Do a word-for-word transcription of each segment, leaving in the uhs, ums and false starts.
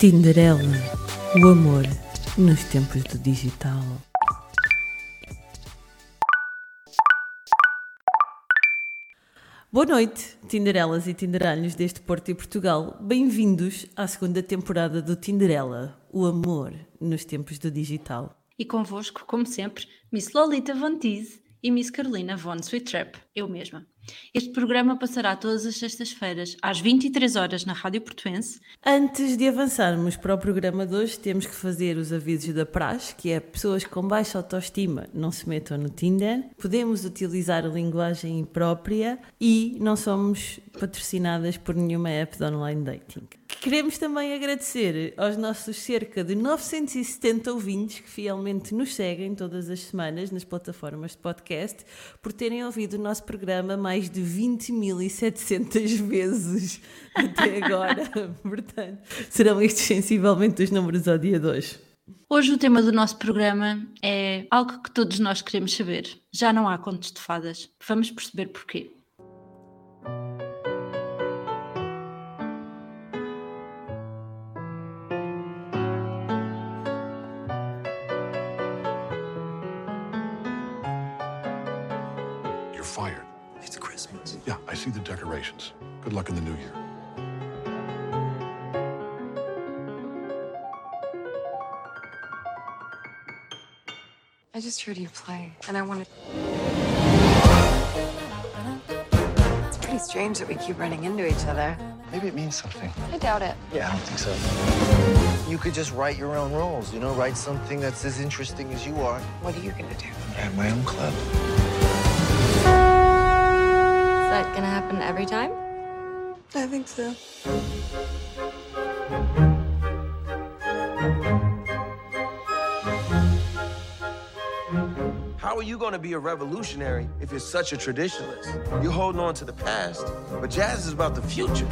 Tinderela, o amor nos tempos do digital. Boa noite, Tinderelas e Tinderalhos deste Porto e Portugal. Bem-vindos à segunda temporada do Tinderela, o amor nos tempos do digital. E convosco, como sempre, Miss Lolita Von Teese e Miss Carolina Von Sweetrap, eu mesma. Este programa passará todas as sextas-feiras, às vinte e três horas, na Rádio Portuense. Antes de avançarmos para o programa de hoje, temos que fazer os avisos da praxe, que é: pessoas com baixa autoestima não se metam no Tinder, podemos utilizar a linguagem imprópria e não somos patrocinadas por nenhuma app de online dating. Queremos também agradecer aos nossos cerca de novecentos e setenta ouvintes que fielmente nos seguem todas as semanas nas plataformas de podcast por terem ouvido o nosso programa mais de vinte mil e setecentas vezes até agora. Portanto, serão estes sensivelmente os números ao dia de hoje. Hoje o tema do nosso programa é algo que todos nós queremos saber. Já não há contos de fadas. Vamos perceber porquê. Fired. It's Christmas. Yeah, I see the decorations. Good luck in the new year. I just heard you play, and I wanted... It's pretty strange that we keep running into each other. Maybe it means something. I doubt it. Yeah, I don't think so. You could just write your own rules, you know, write something that's as interesting as you are. What are you gonna do? I have my own club. Is that gonna happen every time? I think so. How are you gonna be a revolutionary if you're such a traditionalist? You're holding on to the past, but jazz is about the future.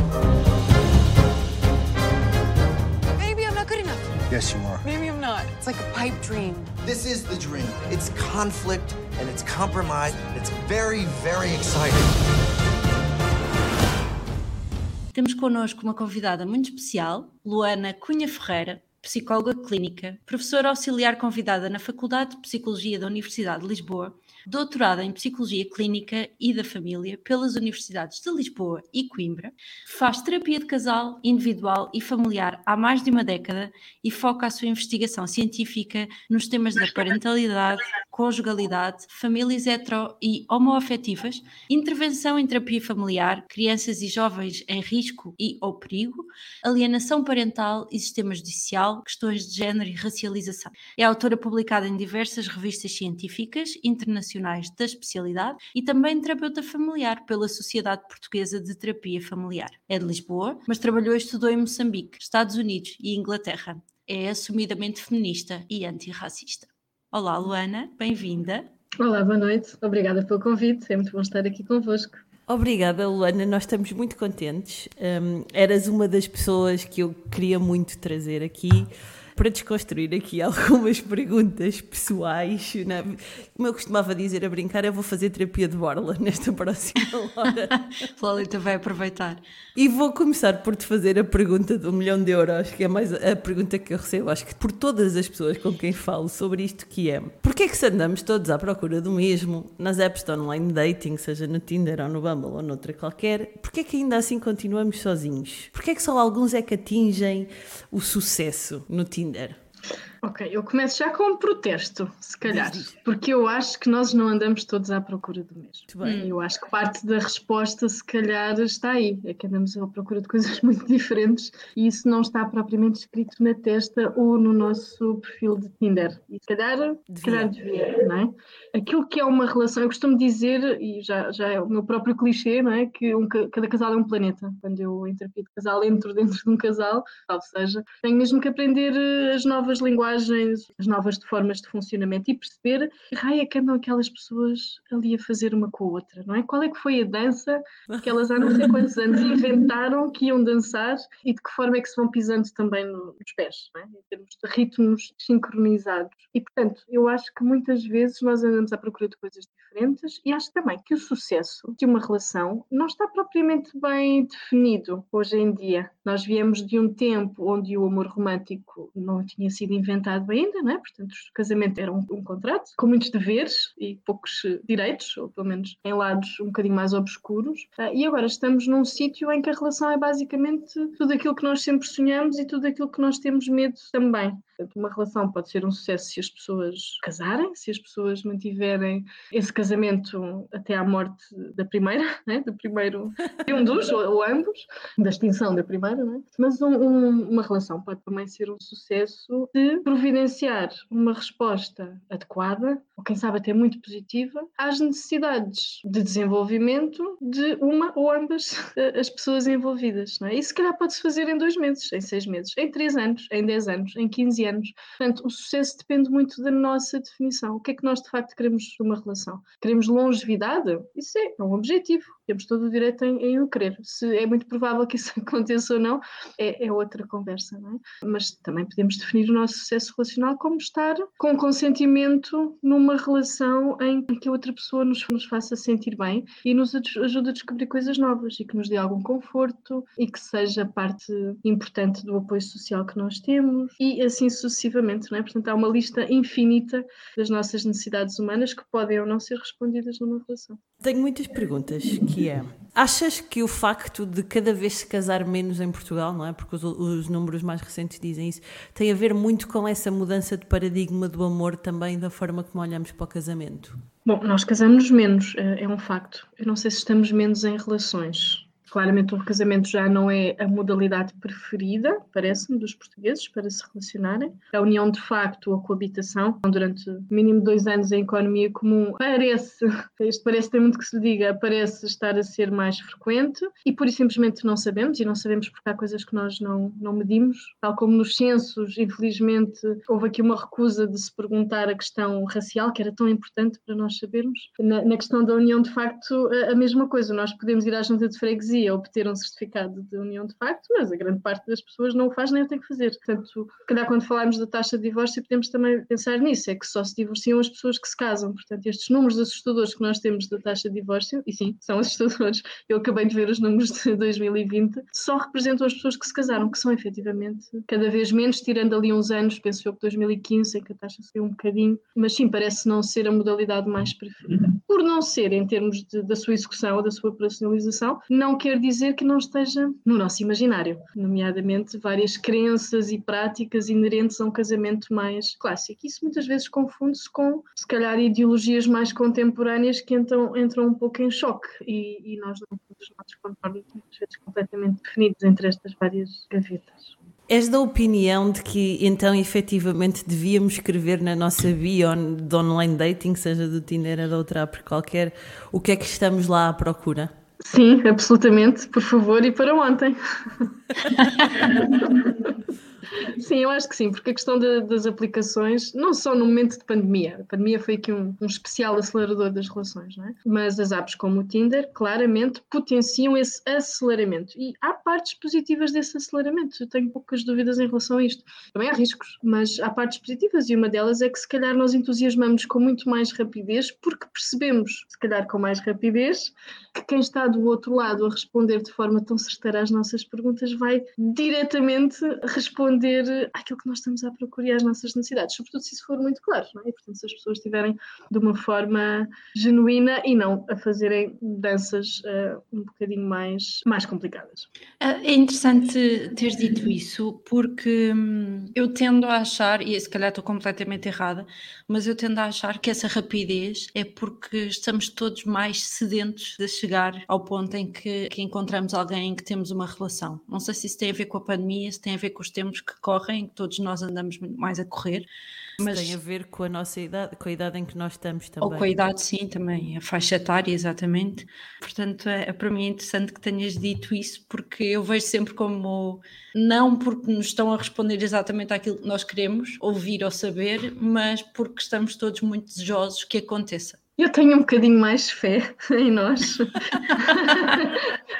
Maybe I'm not good enough. Yes, you are. Maybe I'm not. It's like a pipe dream. This is the dream. It's conflict and it's compromise. It's very, very exciting. Temos connosco uma convidada muito especial, Luana Cunha Ferreira, psicóloga clínica, professora auxiliar convidada na Faculdade de Psicologia da Universidade de Lisboa, doutorada em Psicologia Clínica e da Família pelas Universidades de Lisboa e Coimbra, faz terapia de casal, individual e familiar há mais de uma década e foca a sua investigação científica nos temas da parentalidade, conjugalidade, famílias hetero e homoafetivas, intervenção em terapia familiar, crianças e jovens em risco e ou perigo, alienação parental e sistema judicial, questões de género e racialização. É autora publicada em diversas revistas científicas internacionais da especialidade e também terapeuta familiar pela Sociedade Portuguesa de Terapia Familiar. É de Lisboa, mas trabalhou e estudou em Moçambique, Estados Unidos e Inglaterra. É assumidamente feminista e antirracista. Olá, Luana, bem-vinda. Olá, boa noite. Obrigada pelo convite, é muito bom estar aqui convosco. Obrigada, Luana, nós estamos muito contentes. Um, eras uma das pessoas que eu queria muito trazer aqui para desconstruir aqui algumas perguntas pessoais. Né? Como eu costumava dizer a brincar, eu vou fazer terapia de borla nesta próxima hora. Lolita vai aproveitar. E vou começar por te fazer a pergunta do milhão de euros, que é mais a pergunta que eu recebo, acho que por todas as pessoas com quem falo sobre isto, que é: porquê é que se andamos todos à procura do mesmo nas apps de online dating, seja no Tinder ou no Bumble ou noutra qualquer, porquê é que ainda assim continuamos sozinhos? Porquê é que só alguns é que atingem o sucesso no Tinder? Ok, eu começo já com um protesto, se calhar, porque eu acho que nós não andamos todos à procura do mesmo. Eu acho que parte da resposta, se calhar, está aí, é que andamos à procura de coisas muito diferentes e isso não está propriamente escrito na testa ou no nosso perfil de Tinder. E se calhar devia, devia não é? Aquilo que é uma relação, eu costumo dizer, e já, já é o meu próprio clichê, não é? Que um, cada casal é um planeta. Quando eu em terapia de casal entro dentro de um casal, tal seja, tenho mesmo que aprender as novas linguagens linguagens, as novas formas de funcionamento e perceber que raia que andam aquelas pessoas ali a fazer uma com a outra, não é? Qual é que foi a dança que elas há não sei quantos anos inventaram que iam dançar e de que forma é que se vão pisando também nos pés, não é? Em termos de ritmos sincronizados. E, portanto, eu acho que muitas vezes nós andamos à procura de coisas diferentes e acho também que o sucesso de uma relação não está propriamente bem definido hoje em dia. Nós viemos de um tempo onde o amor romântico não tinha sido inventado ainda, não é? Portanto, o casamento era um, um contrato com muitos deveres e poucos direitos, ou pelo menos em lados um bocadinho mais obscuros. Ah, e agora estamos num sítio em que a relação é basicamente tudo aquilo que nós sempre sonhamos e tudo aquilo que nós temos medo também. Portanto, uma relação pode ser um sucesso se as pessoas casarem, se as pessoas mantiverem esse casamento até à morte da primeira, né? Do primeiro, de um dos ou, ou ambos, da extinção da primeira, né? Mas um, um, uma relação pode também ser um sucesso de providenciar uma resposta adequada, ou quem sabe até muito positiva, às necessidades de desenvolvimento de uma ou ambas as pessoas envolvidas, não é? E se calhar pode-se fazer em dois meses, em seis meses, em três anos, em dez anos, em quinze anos. Portanto, o sucesso depende muito da nossa definição. O que é que nós, de facto, queremos numa relação? Queremos longevidade? Isso é, é um objetivo. Temos todo o direito em, em o querer. Se é muito provável que isso aconteça ou não, é, é outra conversa, não é? Mas também podemos definir o nosso sucesso relacional como estar com consentimento numa relação em que a outra pessoa nos, nos faça sentir bem e nos ajude a descobrir coisas novas e que nos dê algum conforto e que seja parte importante do apoio social que nós temos e assim sucessivamente, não é? Portanto, há uma lista infinita das nossas necessidades humanas que podem ou não ser respondidas numa relação. Tenho muitas perguntas, que é, achas que o facto de cada vez se casar menos em Portugal, não é? Porque os, os números mais recentes dizem isso, tem a ver muito com essa mudança de paradigma do amor também, da forma como olhamos para o casamento? Bom, nós casamos menos, é, é um facto. Eu não sei se estamos menos em relações. Claramente o casamento já não é a modalidade preferida, parece-me, dos portugueses para se relacionarem. A união de facto ou a coabitação, durante mínimo dois anos em economia comum, parece, isto parece ter muito que se diga, parece estar a ser mais frequente e por isso simplesmente não sabemos, e não sabemos porque há coisas que nós não, não medimos. Tal como nos censos, infelizmente, houve aqui uma recusa de se perguntar a questão racial, que era tão importante para nós sabermos. Na, na questão da união de facto, a, a mesma coisa, nós podemos ir à junta de freguesia a obter um certificado de união de facto, mas a grande parte das pessoas não o faz nem o tem que fazer. Portanto, calhar quando falarmos da taxa de divórcio podemos também pensar nisso, é que só se divorciam as pessoas que se casam. Portanto, estes números assustadores que nós temos da taxa de divórcio, e sim, são assustadores, eu acabei de ver os números de dois mil e vinte, só representam as pessoas que se casaram, que são efetivamente cada vez menos, tirando ali uns anos, penso eu que dois mil e quinze, em que a taxa subiu um bocadinho, mas sim, parece não ser a modalidade mais preferida. Por não ser, em termos de, da sua execução ou da sua operacionalização, não quer dizer que não esteja no nosso imaginário, nomeadamente várias crenças e práticas inerentes a um casamento mais clássico. Isso muitas vezes confunde-se com, se calhar, ideologias mais contemporâneas que entram, entram um pouco em choque e, e nós não temos os nossos contornos muitas vezes completamente definidos entre estas várias gavetas. És da opinião de que, então, efetivamente, devíamos escrever na nossa bio de online dating, seja do Tinder ou de outra app qualquer, o que é que estamos lá à procura? Sim, absolutamente, por favor, e para ontem. Sim, eu acho que sim, porque a questão de, das aplicações, não só no momento de pandemia, a pandemia foi aqui um, um especial acelerador das relações, não é? Mas as apps como o Tinder claramente potenciam esse aceleramento e há partes positivas desse aceleramento, eu tenho poucas dúvidas em relação a isto, também há riscos, mas há partes positivas e uma delas é que se calhar nós entusiasmamos com muito mais rapidez porque percebemos, se calhar com mais rapidez, que quem está do outro lado a responder de forma tão certeira às nossas perguntas vai diretamente responder responder àquilo que nós estamos à procura e às nossas necessidades, sobretudo se isso for muito claro, não é? E, portanto, se as pessoas estiverem de uma forma genuína e não a fazerem danças uh, um bocadinho mais, mais complicadas. É interessante teres dito isso, porque eu tendo a achar, e se calhar estou completamente errada, mas eu tendo a achar que essa rapidez é porque estamos todos mais sedentos de chegar ao ponto em que, que encontramos alguém em que temos uma relação. Não sei se isso tem a ver com a pandemia, se tem a ver com os tempos que correm, que todos nós andamos mais a correr, se mas, tem a ver com a nossa idade, com a idade em que nós estamos também. Ou com a idade, sim, também, a faixa etária, exatamente. Portanto, é, para mim é interessante que tenhas dito isso, porque eu vejo sempre como, não porque nos estão a responder exatamente àquilo que nós queremos, ouvir ou saber, mas porque estamos todos muito desejosos que aconteça. Eu tenho um bocadinho mais fé em nós,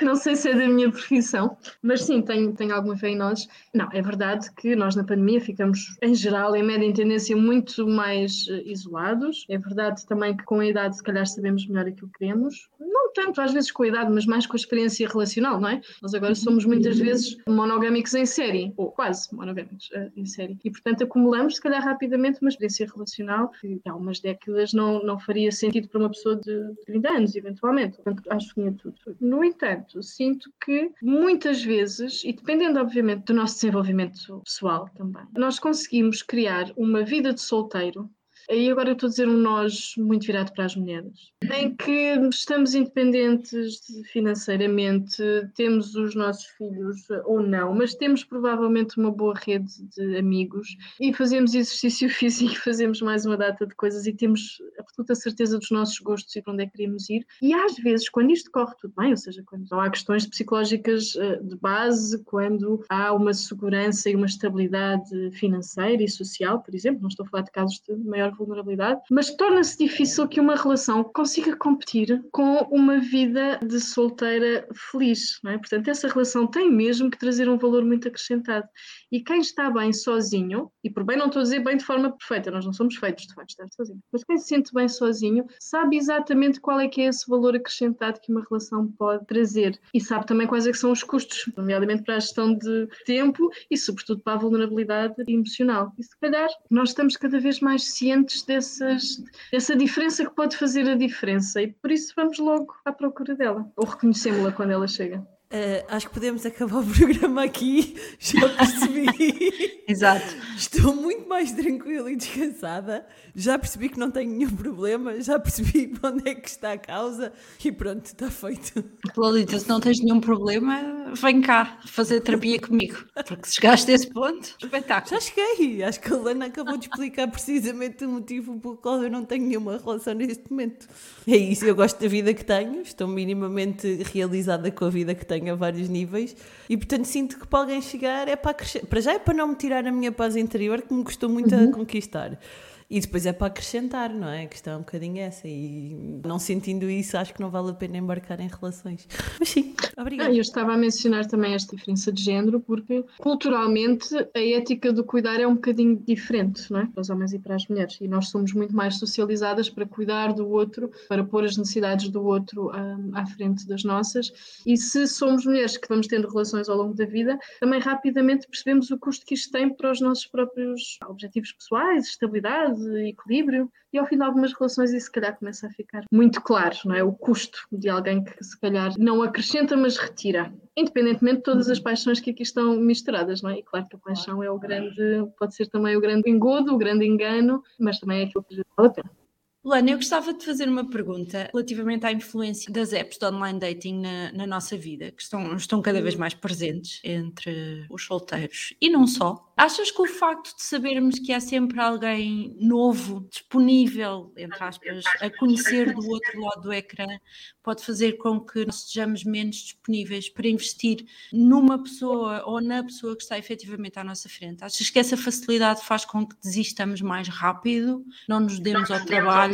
não sei se é da minha profissão, mas sim, tenho, tenho alguma fé em nós. Não, é verdade que nós na pandemia ficamos, em geral, em média, em tendência, muito mais isolados. É verdade também que com a idade, se calhar, sabemos melhor aquilo que queremos. Não tanto às vezes com a idade, mas mais com a experiência relacional, não é? Nós agora somos muitas vezes monogâmicos em série, ou quase monogâmicos em série. E, portanto, acumulamos, se calhar, rapidamente uma experiência relacional que há umas décadas não, não faria sentido sentido para uma pessoa de trinta anos, eventualmente. Portanto, acho que tinha tudo. No entanto, sinto que muitas vezes, e dependendo obviamente do nosso desenvolvimento pessoal também, nós conseguimos criar uma vida de solteiro. Aí agora eu estou a dizer um nós muito virado para as mulheres, em que estamos independentes financeiramente, temos os nossos filhos ou não, mas temos provavelmente uma boa rede de amigos e fazemos exercício físico, fazemos mais uma data de coisas e temos absoluta certeza dos nossos gostos e para onde é que queríamos ir. E às vezes, quando isto corre tudo bem, ou seja, quando não há questões psicológicas de base, quando há uma segurança e uma estabilidade financeira e social, por exemplo, não estou a falar de casos de maior vulnerabilidade, mas torna-se difícil que uma relação consiga competir com uma vida de solteira feliz, não é? Portanto, essa relação tem mesmo que trazer um valor muito acrescentado. E quem está bem sozinho, e por bem não estou a dizer bem de forma perfeita, nós não somos feitos de facto estar sozinho, mas quem se sente bem sozinho sabe exatamente qual é que é esse valor acrescentado que uma relação pode trazer e sabe também quais é que são os custos, nomeadamente para a gestão de tempo e sobretudo para a vulnerabilidade emocional. E se calhar nós estamos cada vez mais cientes dessas, dessa diferença que pode fazer a diferença e por isso vamos logo à procura dela, ou reconhecemos-la quando ela chega. Uh, acho que podemos acabar o programa aqui, já percebi. Exato. Estou muito mais tranquila e descansada, já percebi que não tenho nenhum problema, já percebi onde é que está a causa e pronto, está feito. Lolita, se não tens nenhum problema, vem cá fazer terapia comigo, porque se chegaste a esse ponto, espetáculo. Já cheguei, acho que a Luana acabou de explicar precisamente o motivo pelo qual eu não tenho nenhuma relação neste momento. É isso, eu gosto da vida que tenho, estou minimamente realizada com a vida que tenho a vários níveis e portanto sinto que para alguém chegar é para acrescentar, para já é para não me tirar a minha paz interior que me custou muito uhum. a conquistar e depois é para acrescentar, não é? A questão é um bocadinho essa e não sentindo isso acho que não vale a pena embarcar em relações, mas sim, obrigada. Ah, eu estava a mencionar também esta diferença de género porque culturalmente a ética do cuidar é um bocadinho diferente, não é? Para os homens e para as mulheres e nós somos muito mais socializadas para cuidar do outro, para pôr as necessidades do outro um, à frente das nossas e se somos mulheres que vamos tendo relações ao longo da vida, também rapidamente percebemos o custo que isto tem para os nossos próprios objetivos pessoais, estabilidade, de equilíbrio e ao fim de algumas relações isso se calhar começa a ficar muito claro, não é? O custo de alguém que se calhar não acrescenta mas retira, independentemente de todas as paixões que aqui estão misturadas, não é? E claro que a paixão é o grande, pode ser também o grande engodo, o grande engano, mas também é aquilo que vale a pena. Luana, eu gostava de fazer uma pergunta relativamente à influência das apps de online dating na, na nossa vida, que estão, estão cada vez mais presentes entre os solteiros e não só. Achas que o facto de sabermos que há sempre alguém novo, disponível, entre aspas, a conhecer do outro lado do ecrã, pode fazer com que nós sejamos menos disponíveis para investir numa pessoa ou na pessoa que está efetivamente à nossa frente? Achas que essa facilidade faz com que desistamos mais rápido, não nos demos ao trabalho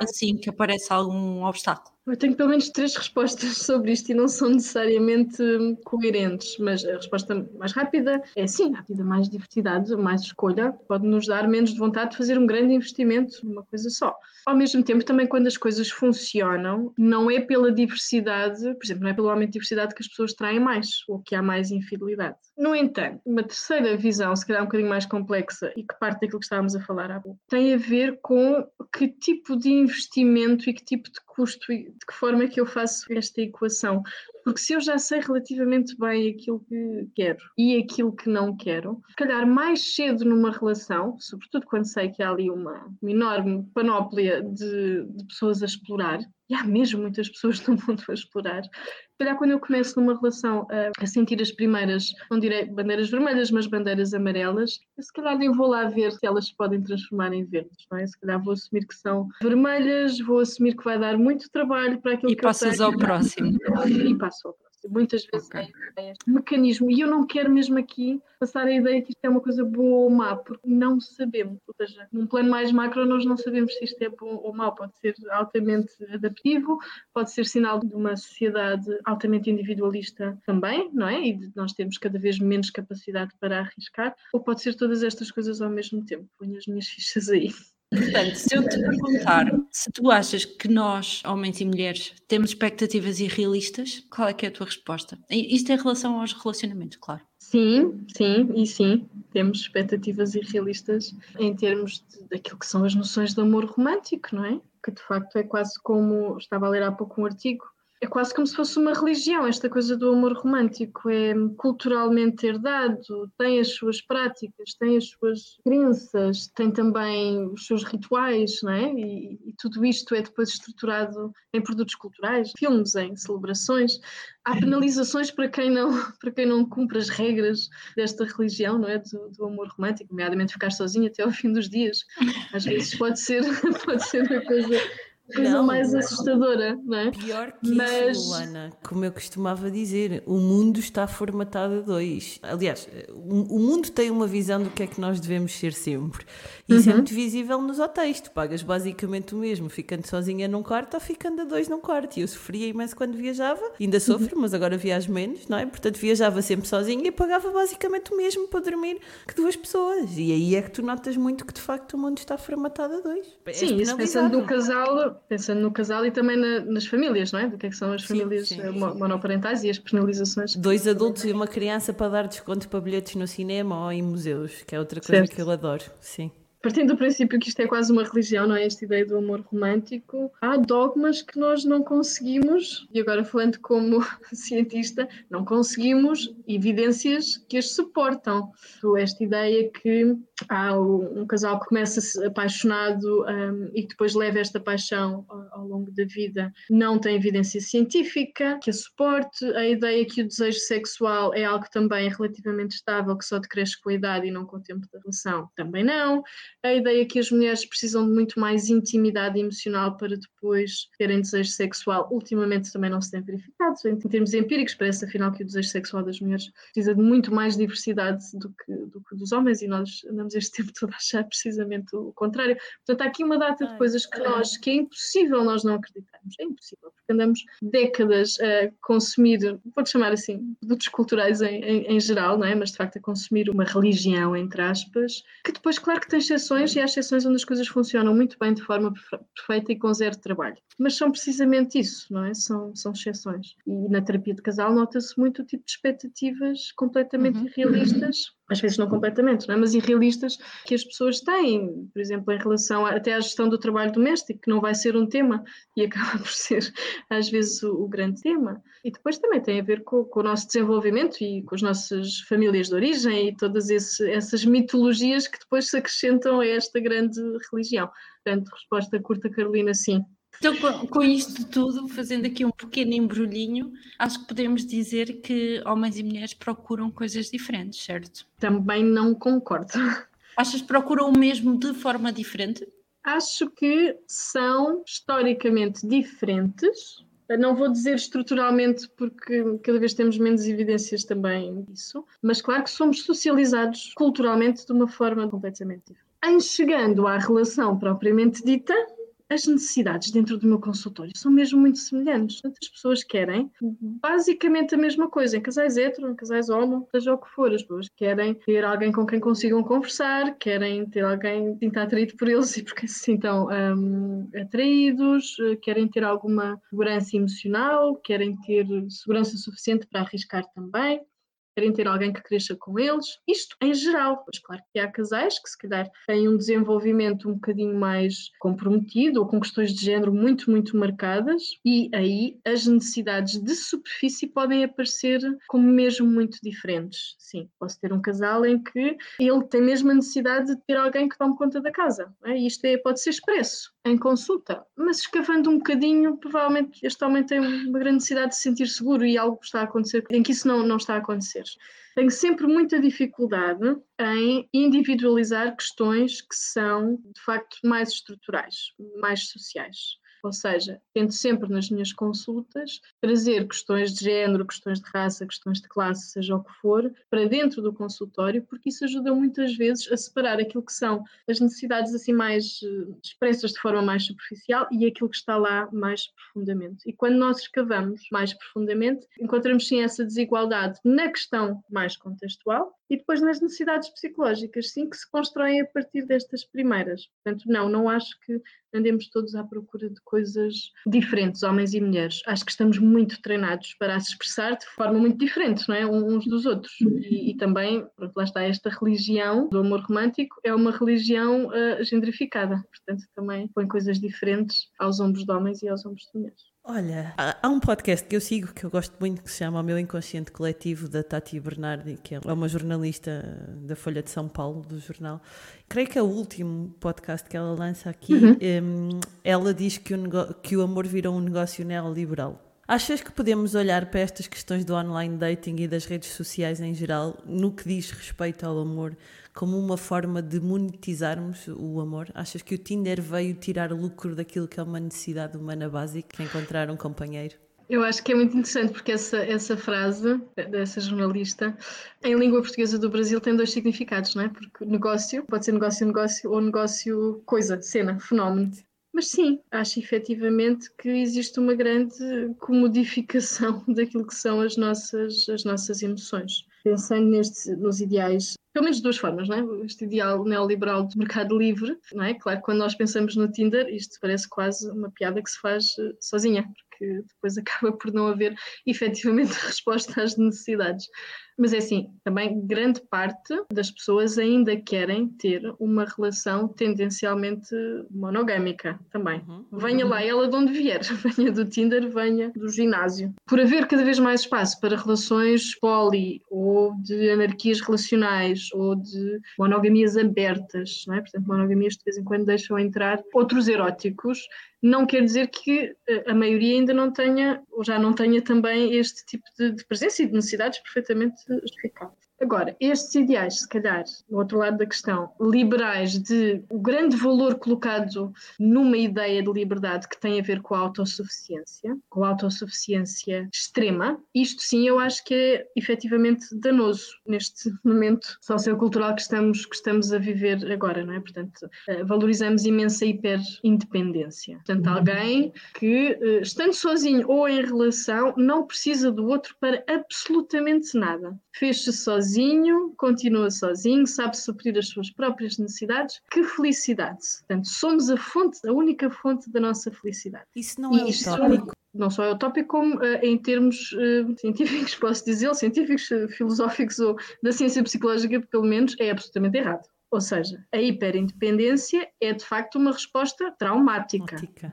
assim que aparece algum obstáculo? Eu tenho pelo menos três respostas sobre isto e não são necessariamente coerentes, mas a resposta mais rápida é sim, há vida mais diversidade, mais escolha, pode nos dar menos vontade de fazer um grande investimento numa coisa só. Ao mesmo tempo, também quando as coisas funcionam, não é pela diversidade, por exemplo, não é pelo aumento de diversidade que as pessoas traem mais, ou que há mais infidelidade. No entanto, uma terceira visão, se calhar um bocadinho mais complexa e que parte daquilo que estávamos a falar há pouco, tem a ver com que tipo de investimento e que tipo de custo e de que forma é que eu faço esta equação. Porque se eu já sei relativamente bem aquilo que quero e aquilo que não quero, se calhar mais cedo numa relação, sobretudo quando sei que há ali uma, uma enorme panóplia de, de pessoas a explorar, e há mesmo muitas pessoas no mundo a explorar. Se calhar quando eu começo numa relação a, a sentir as primeiras, não direi bandeiras vermelhas, mas bandeiras amarelas, eu se calhar nem vou lá ver se elas se podem transformar em verdes, não é? Se calhar vou assumir que são vermelhas, vou assumir que vai dar muito trabalho para aquilo e que eu tenho. E passas ao próximo. E passo ao próximo. Muitas vezes okay. é, é este mecanismo, e eu não quero mesmo aqui passar a ideia que isto é uma coisa boa ou má, porque não sabemos, ou seja, num plano mais macro nós não sabemos se isto é bom ou mau, pode ser altamente adaptivo, pode ser sinal de uma sociedade altamente individualista também, não é? E de nós temos cada vez menos capacidade para arriscar, ou pode ser todas estas coisas ao mesmo tempo. Ponho as minhas fichas aí. Portanto, se eu te perguntar se tu achas que nós, homens e mulheres, temos expectativas irrealistas, qual é que é a tua resposta? Isto em relação aos relacionamentos, claro. Sim, sim e sim, temos expectativas irrealistas em termos de, daquilo que são as noções de amor romântico, não é? Que de facto é quase como, estava a ler há pouco um artigo, é quase como se fosse uma religião, esta coisa do amor romântico, é culturalmente herdado, tem as suas práticas, tem as suas crenças, tem também os seus rituais, não é? E, e tudo isto é depois estruturado em produtos culturais, filmes, em celebrações. Há penalizações para quem não, para quem não cumpre as regras desta religião, não é? Do, do amor romântico, nomeadamente ficar sozinho até ao fim dos dias. Às vezes pode ser, pode ser uma coisa... coisa não, mais não. assustadora, não é? Pior que Mas... isso, Luana, como eu costumava dizer, o mundo está formatado a dois. Aliás, o mundo tem uma visão do que é que nós devemos ser sempre. E isso uhum. é muito visível nos hotéis. Tu pagas basicamente o mesmo, ficando sozinha num quarto ou ficando a dois num quarto. E eu sofria imenso quando viajava, ainda sofro, uhum. mas agora viajo menos, não é? Portanto, viajava sempre sozinha e pagava basicamente o mesmo para dormir que duas pessoas. E aí é que tu notas muito que de facto o mundo está formatado a dois. Sim, isso pensando no casal... Pensando no casal e também na, nas famílias, não é? Do que é que são as sim, famílias sim, sim. monoparentais e as penalizações. Dois adultos e uma criança para dar desconto para bilhetes no cinema ou em museus, que é outra coisa certo. Que eu adoro, sim. Partindo do princípio que isto é quase uma religião, não é? Esta ideia do amor romântico, há dogmas que nós não conseguimos, e agora falando como cientista, não conseguimos evidências que as suportam. Esta ideia que há um casal que começa apaixonado um, e que depois leva esta paixão ao longo da vida, não tem evidência científica que a suporte. A ideia que o desejo sexual é algo também relativamente estável, que só decresce com a idade e não com o tempo da relação, também não. A ideia que as mulheres precisam de muito mais intimidade emocional para depois terem desejo sexual, ultimamente também não se tem verificado. Em termos empíricos, parece afinal que o desejo sexual das mulheres precisa de muito mais diversidade do que, do que dos homens, e nós andamos este tempo todo a achar precisamente o contrário. Portanto, há aqui uma data de coisas que, nós, que é impossível nós não acreditarmos, é impossível, porque andamos décadas a consumir, vou chamar assim, produtos culturais em, em, em geral, não é? Mas de facto a consumir uma religião, entre aspas, que depois, claro que tem exceções, e há exceções onde as coisas funcionam muito bem, de forma perfeita e com zero trabalho. Mas são precisamente isso, não é? São, são exceções. E na terapia de casal nota-se muito o tipo de expectativas completamente uhum. irrealistas, às vezes não completamente, não é? Mas irrealistas que as pessoas têm, por exemplo, em relação a, até à gestão do trabalho doméstico, que não vai ser um tema e acaba por ser às vezes o, o grande tema. E depois também tem a ver com, com o nosso desenvolvimento e com as nossas famílias de origem e todas esse, essas mitologias que depois se acrescentam a esta grande religião. Portanto, resposta curta, Carolina, sim. Então, com isto tudo, fazendo aqui um pequeno embrulhinho, acho que podemos dizer que homens e mulheres procuram coisas diferentes, certo? Também não concordo. Achas que procuram o mesmo de forma diferente? Acho que são historicamente diferentes. Não vou dizer estruturalmente, porque cada vez temos menos evidências também disso, mas claro que somos socializados culturalmente de uma forma completamente diferente. Em chegando à relação propriamente dita, as necessidades dentro do meu consultório são mesmo muito semelhantes. As pessoas querem basicamente a mesma coisa, em casais hétero, em casais homo, seja o que for. As pessoas querem ter alguém com quem consigam conversar, querem ter alguém que se sinta atraído por eles e porque se sintam um, atraídos, querem ter alguma segurança emocional, querem ter segurança suficiente para arriscar também. Querem ter alguém que cresça com eles, isto em geral. Pois claro que há casais que se calhar têm um desenvolvimento um bocadinho mais comprometido ou com questões de género muito, muito marcadas, e aí as necessidades de superfície podem aparecer como mesmo muito diferentes. Sim, posso ter um casal em que ele tem mesmo a necessidade de ter alguém que tome conta da casa, não é? Isto é, pode ser expresso. em consulta, mas escavando um bocadinho, provavelmente este homem tem uma grande necessidade de se sentir seguro e algo está a acontecer em que isso não, não está a acontecer. Tenho sempre muita dificuldade em individualizar questões que são, de facto, mais estruturais, mais sociais. Ou seja, tento sempre nas minhas consultas trazer questões de género, questões de raça, questões de classe, seja o que for, para dentro do consultório, porque isso ajuda muitas vezes a separar aquilo que são as necessidades assim mais expressas de forma mais superficial e aquilo que está lá mais profundamente. E quando nós escavamos mais profundamente, encontramos sim essa desigualdade na questão mais contextual e depois nas necessidades psicológicas, sim, que se constroem a partir destas primeiras. Portanto, não, não acho que andemos todos à procura de coisas diferentes, homens e mulheres. Acho que estamos muito treinados para se expressar de forma muito diferente, não é? Uns dos outros. E, e também, pronto, lá está, esta religião do amor romântico é uma religião uh, gentrificada. Portanto, também põe coisas diferentes aos ombros de homens e aos ombros de mulheres. Olha, há um podcast que eu sigo, que eu gosto muito, que se chama O Meu Inconsciente Coletivo, da Tati Bernardi, que é uma jornalista da Folha de São Paulo, do jornal. Creio que é o último podcast que ela lança aqui. Uhum. Um, ela diz que o, nego- que o amor virou um negócio neoliberal. Achas que podemos olhar para estas questões do online dating e das redes sociais em geral, no que diz respeito ao amor, como uma forma de monetizarmos o amor? Achas que o Tinder veio tirar lucro daquilo que é uma necessidade humana básica, que é encontrar um companheiro? Eu acho que é muito interessante porque essa, essa frase dessa jornalista em língua portuguesa do Brasil tem dois significados, não é? Porque negócio, pode ser negócio-negócio ou negócio coisa, cena, fenómeno. Mas sim, acho efetivamente que existe uma grande comodificação daquilo que são as nossas, as nossas emoções. Pensando neste, nos ideais, pelo menos de duas formas, não é? Este ideal neoliberal do mercado livre, não é? Claro que quando nós pensamos no Tinder, isto parece quase uma piada que se faz sozinha, porque depois acaba por não haver efetivamente resposta às necessidades. Mas é assim, também grande parte das pessoas ainda querem ter uma relação tendencialmente monogâmica também. Uhum. Venha lá ela de onde vier, venha do Tinder, venha do ginásio. Por haver cada vez mais espaço para relações poli ou de anarquias relacionais ou de monogamias abertas, não é? Portanto, monogamias de vez em quando deixam entrar outros eróticos. Não quer dizer que a maioria ainda não tenha, ou já não tenha também este tipo de, de presença e de necessidades perfeitamente justificadas. Agora, estes ideais, se calhar, do outro lado da questão, liberais, de o grande valor colocado numa ideia de liberdade que tem a ver com a autossuficiência, com a autossuficiência extrema, isto sim eu acho que é efetivamente danoso neste momento sociocultural que estamos, que estamos a viver agora, não é? Portanto, valorizamos imenso a hiperindependência. Portanto, alguém que, estando sozinho ou em relação, não precisa do outro para absolutamente nada. Fez-se sozinho. Sozinho, continua sozinho, sabe suprir as suas próprias necessidades. Que felicidade! Portanto, somos a fonte, a única fonte da nossa felicidade. Isso não é utópico? Não só é utópico, como uh, em termos uh, científicos, posso dizer, científicos, uh, filosóficos ou da ciência psicológica, pelo menos, é absolutamente errado. Ou seja, a hiperindependência é de facto uma resposta traumática. Traumática.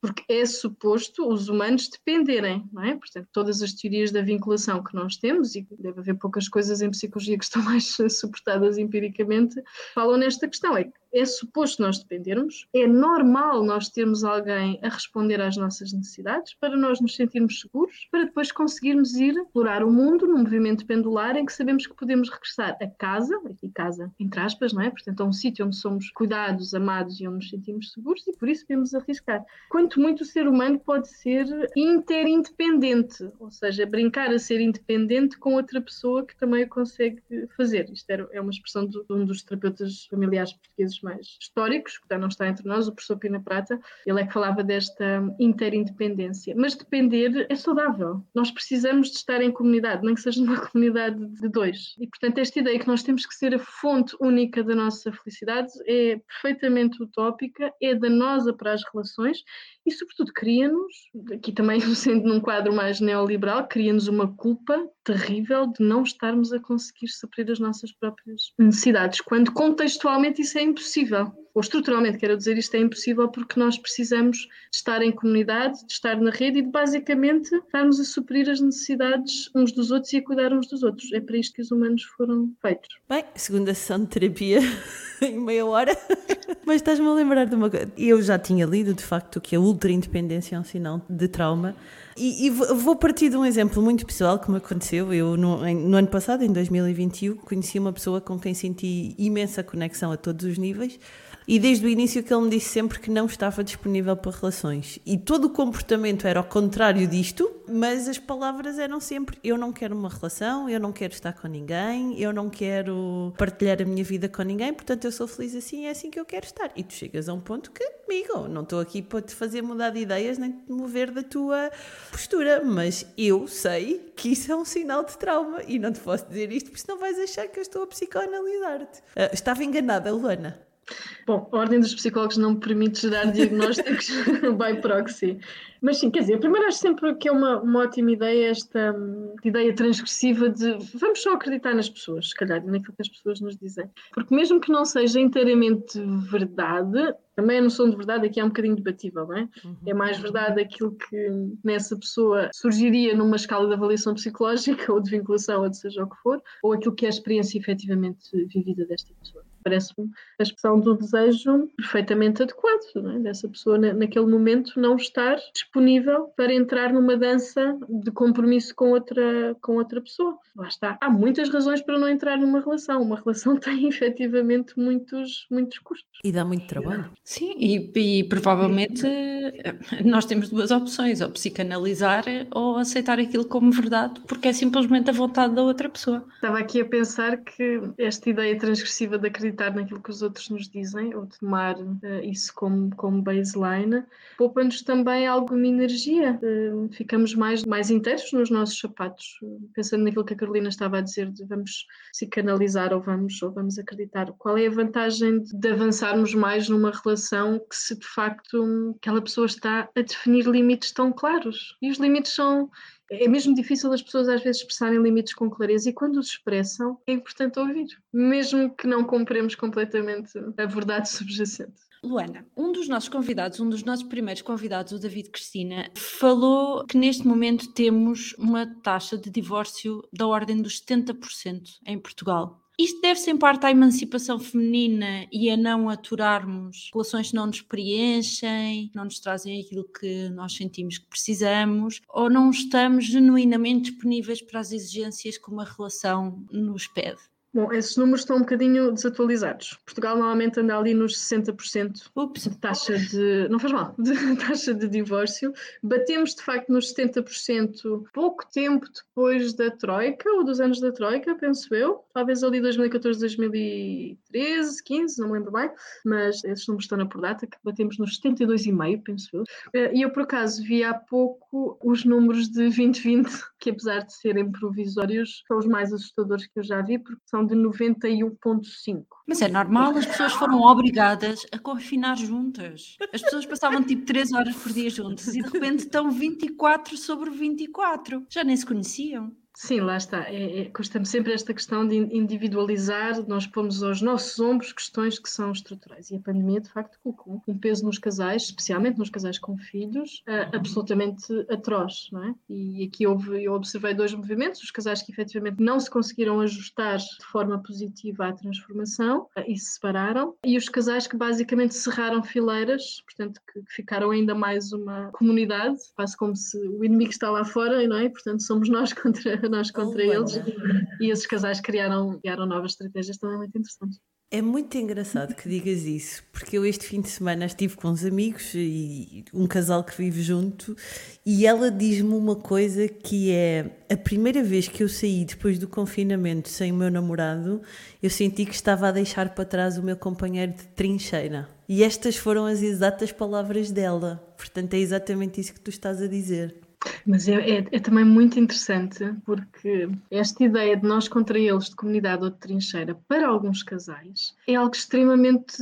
Porque é suposto os humanos dependerem, não é? Portanto, todas as teorias da vinculação que nós temos, e deve haver poucas coisas em psicologia que estão mais suportadas empiricamente, falam nesta questão, é que é suposto nós dependermos, é normal nós termos alguém a responder às nossas necessidades para nós nos sentirmos seguros, para depois conseguirmos ir explorar o mundo num movimento pendular em que sabemos que podemos regressar a casa, aqui casa entre aspas, não é? Portanto, a um sítio onde somos cuidados, amados e onde nos sentimos seguros e por isso podemos arriscar. Quanto muito o ser humano pode ser interindependente, ou seja, brincar a ser independente com outra pessoa que também o consegue fazer. Isto é uma expressão de um dos terapeutas familiares portugueses mais históricos, que já não está entre nós, o professor Pina Prata, ele é que falava desta interindependência. Mas depender é saudável. Nós precisamos de estar em comunidade, nem que seja numa comunidade de dois. E, portanto, esta ideia que nós temos que ser a fonte única da nossa felicidade é perfeitamente utópica, é danosa para as relações e, sobretudo, cria-nos, aqui também sendo num quadro mais neoliberal, cria-nos uma culpa terrível de não estarmos a conseguir suprir as nossas próprias necessidades, quando contextualmente isso é impossível. ou estruturalmente, quero dizer, isto é impossível porque nós precisamos de estar em comunidade, de estar na rede e de basicamente estarmos a suprir as necessidades uns dos outros e a cuidar uns dos outros. É para isto que os humanos foram feitos. Bem, segunda sessão de terapia em meia hora, mas estás-me a lembrar de uma coisa. Eu já tinha lido, de facto, que a ultra-independência é um sinal de trauma. E, e vou partir de um exemplo muito pessoal que me aconteceu. Eu, no, em, no ano passado, em dois mil e vinte e um, conheci uma pessoa com quem senti imensa conexão a todos os níveis. E desde o início que ele me disse sempre que não estava disponível para relações. E todo o comportamento era ao contrário disto, mas as palavras eram sempre: eu não quero uma relação, eu não quero estar com ninguém, eu não quero partilhar a minha vida com ninguém, portanto eu sou feliz assim, é assim que eu quero estar. E tu chegas a um ponto que, amigo, não estou aqui para te fazer mudar de ideias nem te mover da tua postura, mas eu sei que isso é um sinal de trauma e não te posso dizer isto porque senão vais achar que eu estou a psicoanalisar-te. Uh, estava enganada, Luana. Bom, a ordem dos psicólogos não me permite gerar diagnósticos by proxy. Mas sim, quer dizer, primeiro acho sempre que é uma, uma ótima ideia esta um, ideia transgressiva de vamos só acreditar nas pessoas, se calhar, naquilo que as pessoas nos dizem. Porque mesmo que não seja inteiramente verdade, também a noção de verdade aqui é um bocadinho debatível, não é? Uhum. É mais verdade aquilo que nessa pessoa surgiria numa escala de avaliação psicológica ou de vinculação, ou de seja o que for, ou aquilo que é a experiência efetivamente vivida desta pessoa. Parece-me a expressão do desejo perfeitamente adequado, não é? Dessa pessoa na, naquele momento não estar disponível para entrar numa dança de compromisso com outra, com outra pessoa. Lá está. Há muitas razões para não entrar numa relação. Uma relação tem efetivamente muitos, muitos custos. E dá muito trabalho. Sim, e, e provavelmente nós temos duas opções, ou psicanalizar ou aceitar aquilo como verdade, porque é simplesmente a vontade da outra pessoa. Estava aqui a pensar que esta ideia transgressiva de acreditar naquilo que os outros nos dizem, ou tomar uh, isso como, como baseline, poupa-nos também alguma energia, uh, ficamos mais, mais inteiros nos nossos sapatos, uh, pensando naquilo que a Carolina estava a dizer, de vamos psicanalizar ou vamos, ou vamos acreditar. Qual é a vantagem de, de avançarmos mais numa relação que se de facto um, aquela pessoa está a definir limites tão claros? E os limites são... É mesmo difícil as pessoas às vezes expressarem limites com clareza e quando os expressam é importante ouvir, mesmo que não compremos completamente a verdade subjacente. Luana, um dos nossos convidados, um dos nossos primeiros convidados, o David Cristina, falou que neste momento temos uma taxa de divórcio da ordem dos setenta por cento em Portugal. Isto deve-se em parte à emancipação feminina e a não aturarmos relações que não nos preenchem, não nos trazem aquilo que nós sentimos que precisamos, ou não estamos genuinamente disponíveis para as exigências que uma relação nos pede. Bom, esses números estão um bocadinho desatualizados. Portugal normalmente anda ali nos sessenta por cento Ups. de taxa de... Não faz mal. De taxa de divórcio. Batemos, de facto, nos setenta por cento pouco tempo depois da Troika, ou dos anos da Troika, penso eu. Talvez ali dois mil e catorze, dois mil e treze, quinze, não me lembro bem. Mas esses números estão na Pordata, que batemos nos setenta e dois vírgula cinco por cento, penso eu. E eu, por acaso, vi há pouco os números de vinte vinte, que apesar de serem provisórios, são os mais assustadores que eu já vi, porque são de noventa e um vírgula cinco por cento. Mas é normal, as pessoas foram obrigadas a confinar juntas. As pessoas passavam tipo três horas por dia juntas e de repente estão vinte e quatro sobre vinte e quatro. Já nem se conheciam. Sim, lá está. É, é, custa-me sempre esta questão de individualizar, nós pomos aos nossos ombros questões que são estruturais. E a pandemia, de facto, colocou um peso nos casais, especialmente nos casais com filhos, uh, absolutamente atroz, não é? E aqui houve, eu observei dois movimentos, os casais que efetivamente não se conseguiram ajustar de forma positiva à transformação uh, e se separaram, e os casais que basicamente cerraram fileiras, portanto, que, que ficaram ainda mais uma comunidade, quase como se o inimigo está lá fora, não é? E, portanto, somos nós contra nós contra oh, eles, e esses casais criaram, criaram novas estratégias também muito interessantes. É muito engraçado que digas isso, porque eu este fim de semana estive com uns amigos e um casal que vive junto, e ela diz-me uma coisa que é: a primeira vez que eu saí depois do confinamento sem o meu namorado, eu senti que estava a deixar para trás o meu companheiro de trincheira. E estas foram as exatas palavras dela. Portanto, é exatamente isso que tu estás a dizer. Mas é, é, é também muito interessante, porque esta ideia de nós contra eles, de comunidade ou de trincheira, para alguns casais, é algo extremamente,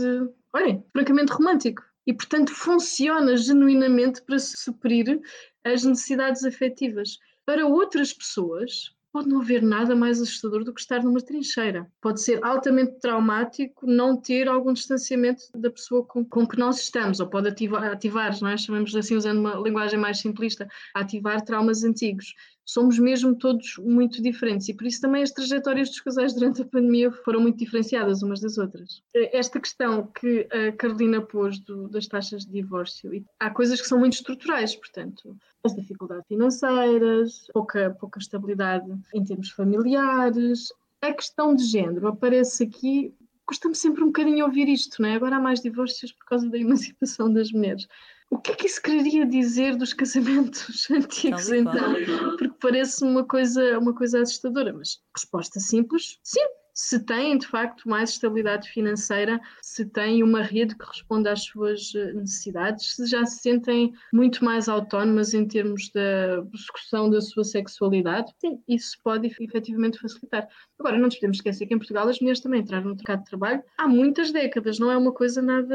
olha, francamente romântico. E, portanto, funciona genuinamente para suprir as necessidades afetivas. Para outras pessoas... pode não haver nada mais assustador do que estar numa trincheira. Pode ser altamente traumático não ter algum distanciamento da pessoa com, com que nós estamos, ou pode ativar, ativar não é? Chamamos assim, usando uma linguagem mais simplista, ativar traumas antigos. Somos mesmo todos muito diferentes e por isso também as trajetórias dos casais durante a pandemia foram muito diferenciadas umas das outras. Esta questão que a Carolina pôs do, das taxas de divórcio, e há coisas que são muito estruturais, portanto, as dificuldades financeiras, pouca, pouca estabilidade em termos familiares, a questão de género aparece aqui, custa-me sempre um bocadinho ouvir isto, não é? Agora há mais divórcios por causa da emancipação das mulheres. O que é que isso quereria dizer dos casamentos antigos, então? Porque parece uma coisa, uma coisa assustadora, mas resposta simples, sim. Se têm, de facto, mais estabilidade financeira, se têm uma rede que responde às suas necessidades, se já se sentem muito mais autónomas em termos da discussão da sua sexualidade, sim, isso pode efetivamente facilitar. Agora, não nos podemos esquecer que em Portugal as mulheres também entraram no mercado de trabalho há muitas décadas, não é uma coisa nada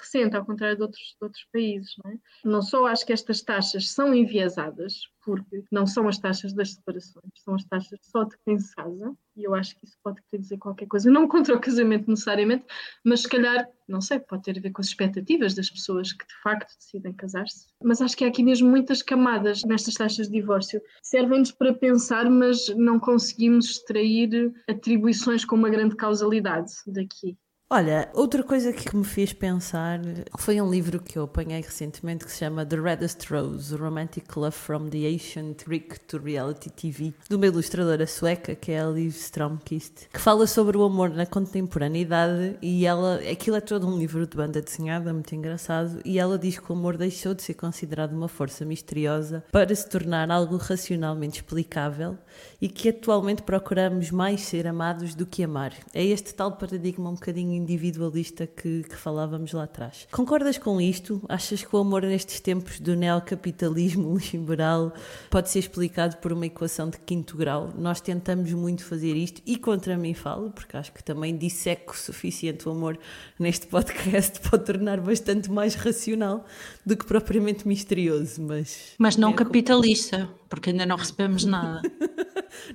recente, ao contrário de outros, de outros países, não é? Não só acho que estas taxas são enviesadas, porque não são as taxas das separações, são as taxas só de quem se casa, e eu acho que isso pode querer dizer qualquer coisa, não contra o casamento necessariamente, mas se calhar, não sei, pode ter a ver com as expectativas das pessoas que de facto decidem casar-se, mas acho que há aqui mesmo muitas camadas nestas taxas de divórcio, servem-nos para pensar, mas não conseguimos extrair atribuições com uma grande causalidade daqui. Olha, outra coisa que me fez pensar foi um livro que eu apanhei recentemente que se chama The Reddest Rose, Romantic Love from the Ancient Greek to Reality T V, de uma ilustradora sueca que é a Liv Stromquist, que fala sobre o amor na contemporaneidade e ela, aquilo é todo um livro de banda desenhada, muito engraçado, e ela diz que o amor deixou de ser considerado uma força misteriosa para se tornar algo racionalmente explicável e que atualmente procuramos mais ser amados do que amar. É este tal paradigma um bocadinho individualista que, que falávamos lá atrás. Concordas com isto? Achas que o amor nestes tempos do neocapitalismo liberal pode ser explicado por uma equação de quinto grau? Nós tentamos muito fazer isto e contra mim falo, porque acho que também disseco o suficiente o amor neste podcast para o tornar bastante mais racional do que propriamente misterioso, mas... Mas não é capitalista, como... porque ainda não recebemos nada.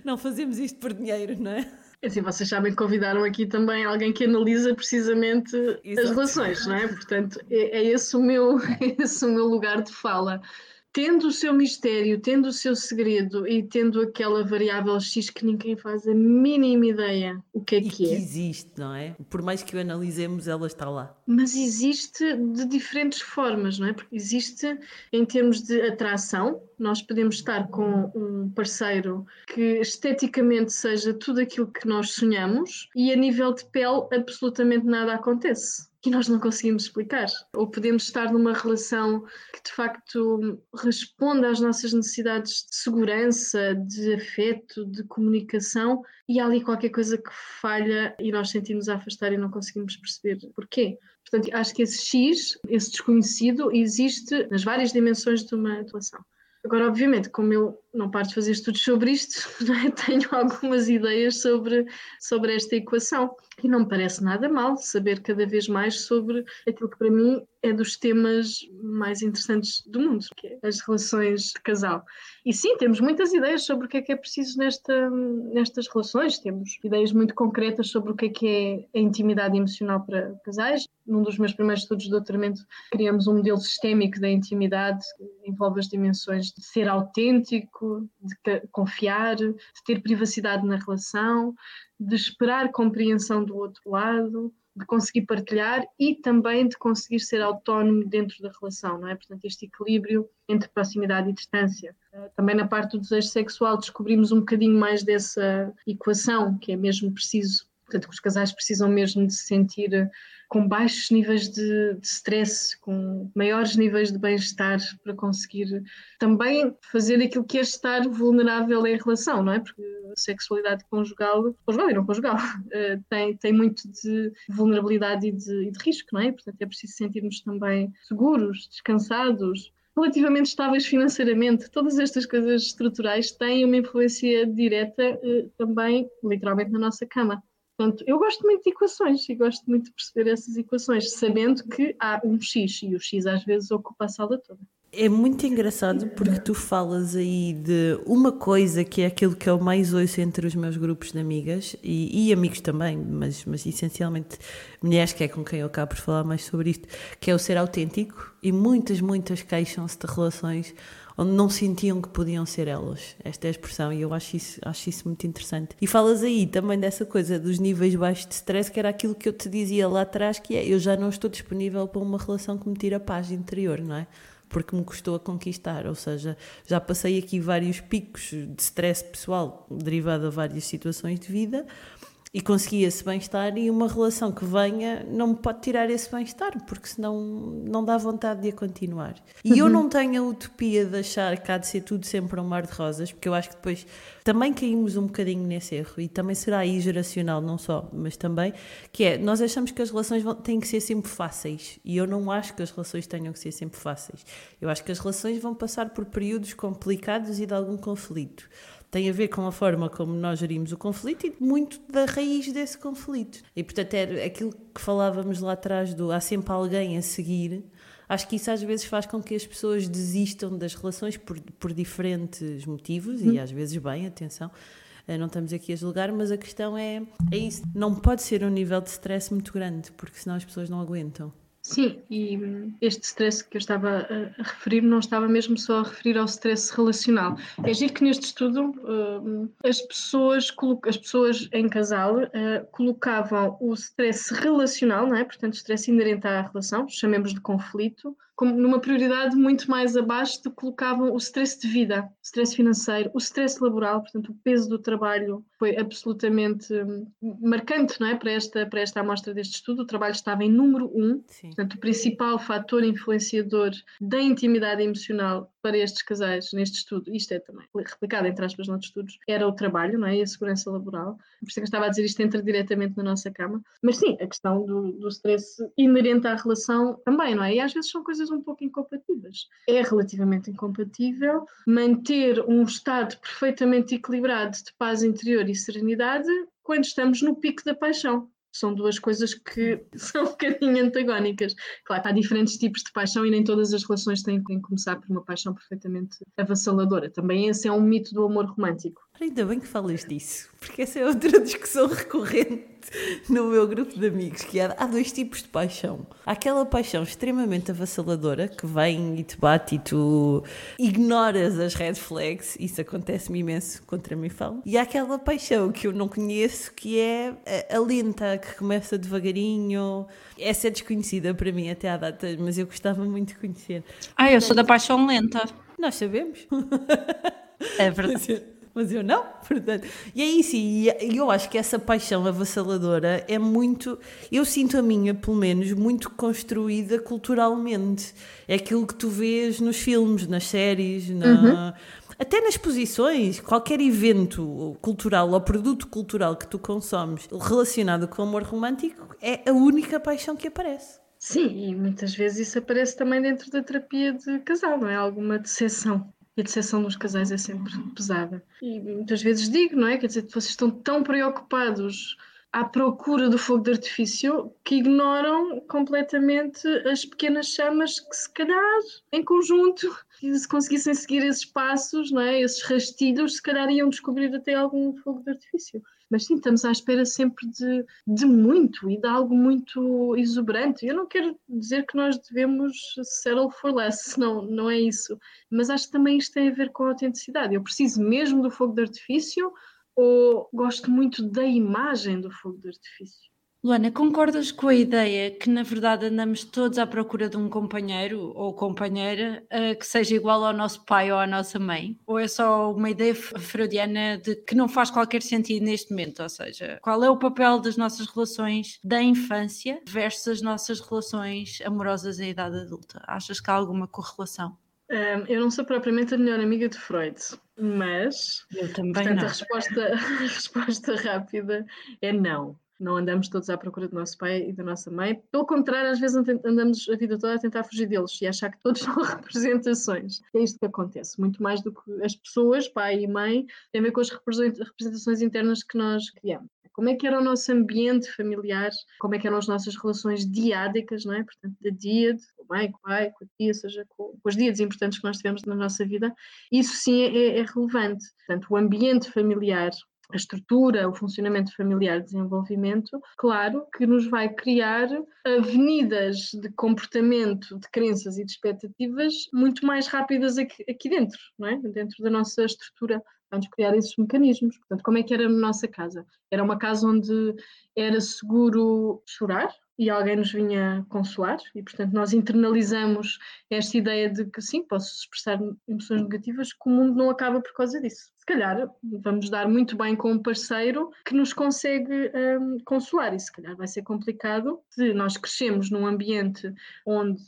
Não fazemos isto por dinheiro, não é? Assim, vocês sabem que convidaram aqui também alguém que analisa precisamente Exato. As relações, não é? Portanto, é, é, esse o meu, é esse o meu lugar de fala. Tendo o seu mistério, tendo o seu segredo e tendo aquela variável X que ninguém faz a mínima ideia o que é e que é. Que existe, não é? Por mais que o analisemos, ela está lá. Mas existe de diferentes formas, não é? Porque existe em termos de atração. Nós podemos estar com um parceiro que esteticamente seja tudo aquilo que nós sonhamos e a nível de pele absolutamente nada acontece, que nós não conseguimos explicar. Ou podemos estar numa relação que de facto responde às nossas necessidades de segurança, de afeto, de comunicação e há ali qualquer coisa que falha e nós sentimos a afastar e não conseguimos perceber porquê. Portanto, acho que esse X, esse desconhecido, existe nas várias dimensões de uma atuação. Agora, obviamente, como eu não paro de fazer estudos sobre isto, não é? Tenho algumas ideias sobre, sobre esta equação e não me parece nada mal saber cada vez mais sobre aquilo que para mim é dos temas mais interessantes do mundo, que é as relações de casal. E sim, temos muitas ideias sobre o que é que é preciso nesta, nestas relações, temos ideias muito concretas sobre o que é que é a intimidade emocional para casais. Num dos meus primeiros estudos de doutoramento, criamos um modelo sistémico da intimidade que envolve as dimensões de ser autêntico, de confiar, de ter privacidade na relação, de esperar compreensão do outro lado, de conseguir partilhar e também de conseguir ser autónomo dentro da relação, não é? Portanto, este equilíbrio entre proximidade e distância. Também na parte do desejo sexual descobrimos um bocadinho mais dessa equação, que é mesmo preciso. Portanto, que os casais precisam mesmo de se sentir com baixos níveis de, de stress, com maiores níveis de bem-estar para conseguir também fazer aquilo que é estar vulnerável em relação, não é? Porque a sexualidade conjugal, conjugal e não conjugal, tem, tem muito de vulnerabilidade e de, e de risco, não é? Portanto, é preciso sentirmos também seguros, descansados, relativamente estáveis financeiramente. Todas estas coisas estruturais têm uma influência direta também, literalmente, na nossa cama. Portanto, eu gosto muito de equações e gosto muito de perceber essas equações, sabendo que há um X e o X às vezes ocupa a sala toda. É muito engraçado porque tu falas aí de uma coisa que é aquilo que eu mais ouço entre os meus grupos de amigas e, e amigos também, mas, mas essencialmente mulheres, que é com quem eu acabo por falar mais sobre isto, que é o ser autêntico, e muitas, muitas queixam-se de relações onde não sentiam que podiam ser elas. Esta é a expressão, e eu acho isso, acho isso muito interessante. E falas aí também dessa coisa dos níveis baixos de stress, que era aquilo que eu te dizia lá atrás, que é: eu já não estou disponível para uma relação que me tira a paz interior, não é? Porque me custou a conquistar, ou seja, já passei aqui vários picos de stress pessoal derivado a várias situações de vida e consegui esse bem-estar, e uma relação que venha não me pode tirar esse bem-estar, porque senão não dá vontade de a continuar. E uhum. eu não tenho a utopia de achar que há de ser tudo sempre um mar de rosas, porque eu acho que depois também caímos um bocadinho nesse erro, e também será aí geracional, não só, mas também, que é, nós achamos que as relações vão, têm que ser sempre fáceis, e eu não acho que as relações tenham que ser sempre fáceis. Eu acho que as relações vão passar por períodos complicados e de algum conflito. Tem a ver com a forma como nós gerimos o conflito e muito da raiz desse conflito. E, portanto, é aquilo que falávamos lá atrás do há sempre alguém a seguir. Acho que isso às vezes faz com que as pessoas desistam das relações por, por diferentes motivos, hum. e às vezes bem, atenção, não estamos aqui a julgar, mas a questão é, é isso. Não pode ser um nível de stress muito grande, porque senão as pessoas não aguentam. Sim, e este stress que eu estava a referir, não estava mesmo só a referir ao stress relacional. É giro que neste estudo as pessoas, as pessoas em casal colocavam o stress relacional, não é? Portanto, stress inerente à relação, chamemos de conflito, como numa prioridade muito mais abaixo de colocavam o stress de vida, o stress financeiro, o stress laboral. Portanto, o peso do trabalho foi absolutamente marcante, não é? Para esta, para esta amostra deste estudo, o trabalho estava em número um. Sim. Portanto, o principal fator influenciador da intimidade emocional para estes casais neste estudo, isto é também replicado entre aspas noutros estudos, era o trabalho, não é? E a segurança laboral. Por isso que eu estava a dizer, isto entra diretamente na nossa cama. Mas sim, a questão do, do stress inerente à relação também, não é? E às vezes são coisas um pouco incompatíveis. É relativamente incompatível manter um estado perfeitamente equilibrado de paz interior e serenidade quando estamos no pico da paixão. São duas coisas que são um bocadinho antagónicas. Claro, há diferentes tipos de paixão e nem todas as relações têm que começar por uma paixão perfeitamente avassaladora. Também esse é um mito do amor romântico. Ainda bem que falas disso, porque essa é outra discussão recorrente no meu grupo de amigos, que há, há dois tipos de paixão. Há aquela paixão extremamente avassaladora, que vem e te bate e tu ignoras as red flags, isso acontece-me imenso, contra mim falo. E há aquela paixão que eu não conheço, que é a, a lenta, que começa devagarinho. Essa é desconhecida para mim até à data, mas eu gostava muito de conhecer. Ah, eu sou da paixão lenta. Nós sabemos. É verdade. Mas eu não, portanto. E é isso, e eu acho que essa paixão avassaladora é muito, eu sinto a minha, pelo menos, muito construída culturalmente. É aquilo que tu vês nos filmes, nas séries, na... Uhum. Até nas exposições, qualquer evento cultural ou produto cultural que tu consomes relacionado com o amor romântico é a única paixão que aparece. Sim, e muitas vezes isso aparece também dentro da terapia de casal, não é? Alguma decepção. E a decepção dos casais é sempre pesada. E muitas vezes digo, não é? Quer dizer, vocês estão tão preocupados à procura do fogo de artifício que ignoram completamente as pequenas chamas que, se calhar, em conjunto, se conseguissem seguir esses passos, não é? Esses rastilhos, se calhar iam descobrir até algum fogo de artifício. Mas sim, estamos à espera sempre de, de muito e de algo muito exuberante. Eu não quero dizer que nós devemos settle for less, não, não é isso. Mas acho que também isto tem a ver com a autenticidade. Eu preciso mesmo do fogo de artifício ou gosto muito da imagem do fogo de artifício? Luana, concordas com a ideia que, na verdade, andamos todos à procura de um companheiro ou companheira uh, que seja igual ao nosso pai ou à nossa mãe? Ou é só uma ideia freudiana de que não faz qualquer sentido neste momento? Ou seja, qual é o papel das nossas relações da infância versus as nossas relações amorosas à idade adulta? Achas que há alguma correlação? Um, eu não sou propriamente a melhor amiga de Freud, mas... Eu também portanto, não. A resposta, a resposta rápida é não. Não andamos todos à procura do nosso pai e da nossa mãe. Pelo contrário, às vezes andamos a vida toda a tentar fugir deles e achar que todos são representações. É isto que acontece. Muito mais do que as pessoas, pai e mãe, tem a ver com as representações internas que nós criamos. como é que era o nosso ambiente familiar, como é que eram as nossas relações diádicas, não é? Portanto, da dia, com a mãe, com o pai, com a tia, ou seja, com, com os dias importantes que nós tivemos na nossa vida, isso sim é, é relevante. Portanto, o ambiente familiar, a estrutura, o funcionamento familiar, desenvolvimento, claro que nos vai criar avenidas de comportamento, de crenças e de expectativas muito mais rápidas aqui, aqui dentro, não é? Dentro da nossa estrutura. Vamos criar esses mecanismos. Portanto, como é que era na nossa casa? Era uma casa onde era seguro chorar e alguém nos vinha consolar e, portanto, nós internalizamos esta ideia de que, sim, posso expressar emoções negativas, que o mundo não acaba por causa disso. Se calhar vamos dar muito bem com um parceiro que nos consegue hum, consolar e, se calhar, vai ser complicado se nós crescemos num ambiente onde,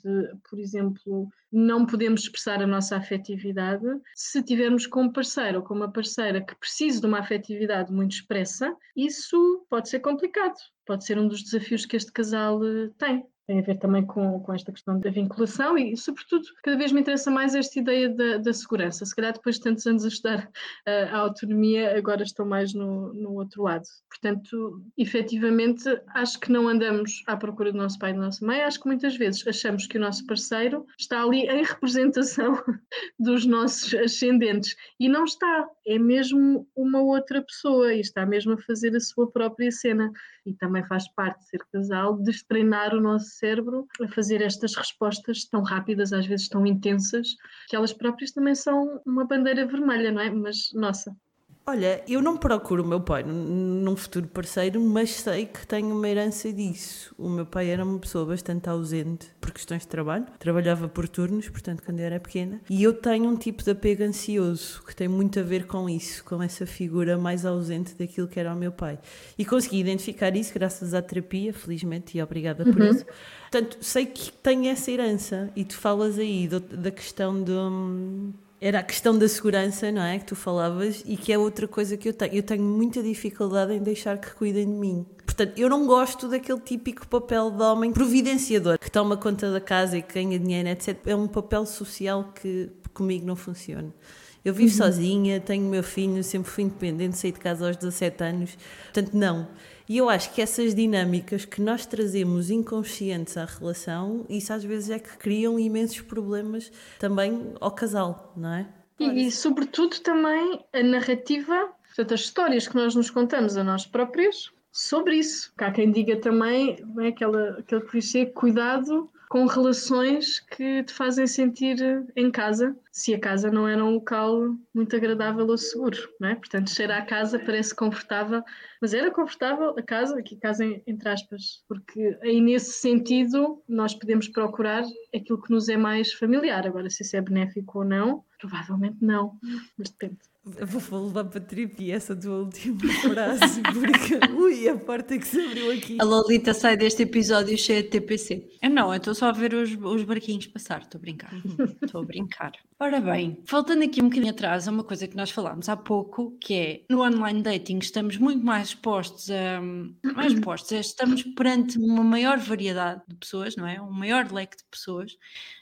por exemplo, não podemos expressar a nossa afetividade, se tivermos com um parceiro ou com uma parceira que precise de uma afetividade muito expressa, isso pode ser complicado, pode ser um dos desafios que este casal tem. Tem a ver também com, com esta questão da vinculação e, sobretudo, cada vez me interessa mais esta ideia da, da segurança. Se calhar depois de tantos anos a estudar a, a autonomia, agora estou mais no, no outro lado. Portanto, efetivamente, acho que não andamos à procura do nosso pai e da nossa mãe. Acho que muitas vezes achamos que o nosso parceiro está ali em representação dos nossos ascendentes e não está. É mesmo uma outra pessoa e está mesmo a fazer a sua própria cena. E também faz parte de ser casal, de treinar o nosso cérebro a fazer estas respostas tão rápidas, às vezes tão intensas, que elas próprias também são uma bandeira vermelha, não é? Mas, nossa... Olha, eu não procuro o meu pai num futuro parceiro, mas sei que tenho uma herança disso. O meu pai era uma pessoa bastante ausente por questões de trabalho. Trabalhava por turnos, portanto, quando eu era pequena. E eu tenho um tipo de apego ansioso que tem muito a ver com isso, com essa figura mais ausente daquilo que era o meu pai. E consegui identificar isso graças à terapia, felizmente, e obrigada por uhum. isso. Portanto, sei que tenho essa herança. E tu falas aí do, da questão de... Hum, era a questão da segurança, não é? Que tu falavas e que é outra coisa que eu tenho. Eu tenho muita dificuldade em deixar que cuidem de mim. Portanto, eu não gosto daquele típico papel de homem providenciador, que toma conta da casa e que ganha dinheiro, etcétera. É um papel social que comigo não funciona. Eu vivo uhum. sozinha, tenho meu filho, sempre fui independente, saí de casa aos dezassete anos. Portanto, não. E eu acho que essas dinâmicas que nós trazemos inconscientes à relação, isso às vezes é que criam imensos problemas também ao casal, não é? E, e sobretudo também a narrativa, portanto as histórias que nós nos contamos a nós próprios sobre isso. Há quem diga também, é, aquela, aquele clichê, cuidado com relações que te fazem sentir em casa, se a casa não era um local muito agradável ou seguro, não é? Portanto, cheira à casa, parece confortável, mas era confortável a casa, aqui casa entre aspas, porque aí nesse sentido nós podemos procurar aquilo que nos é mais familiar. Agora, se isso é benéfico ou não, provavelmente não, mas depende. Vou levar para a terapia essa tua última frase, porque ui, a porta que se abriu aqui. A Lolita sai deste episódio cheia de T P C. Eu não, eu estou só a ver os, os barquinhos passar, estou a brincar, estou a brincar. Ora bem, voltando aqui um bocadinho atrás, é uma coisa que nós falámos há pouco, que é, no online dating estamos muito mais expostos, a, mais expostos a, estamos perante uma maior variedade de pessoas, não é? Um maior leque de pessoas.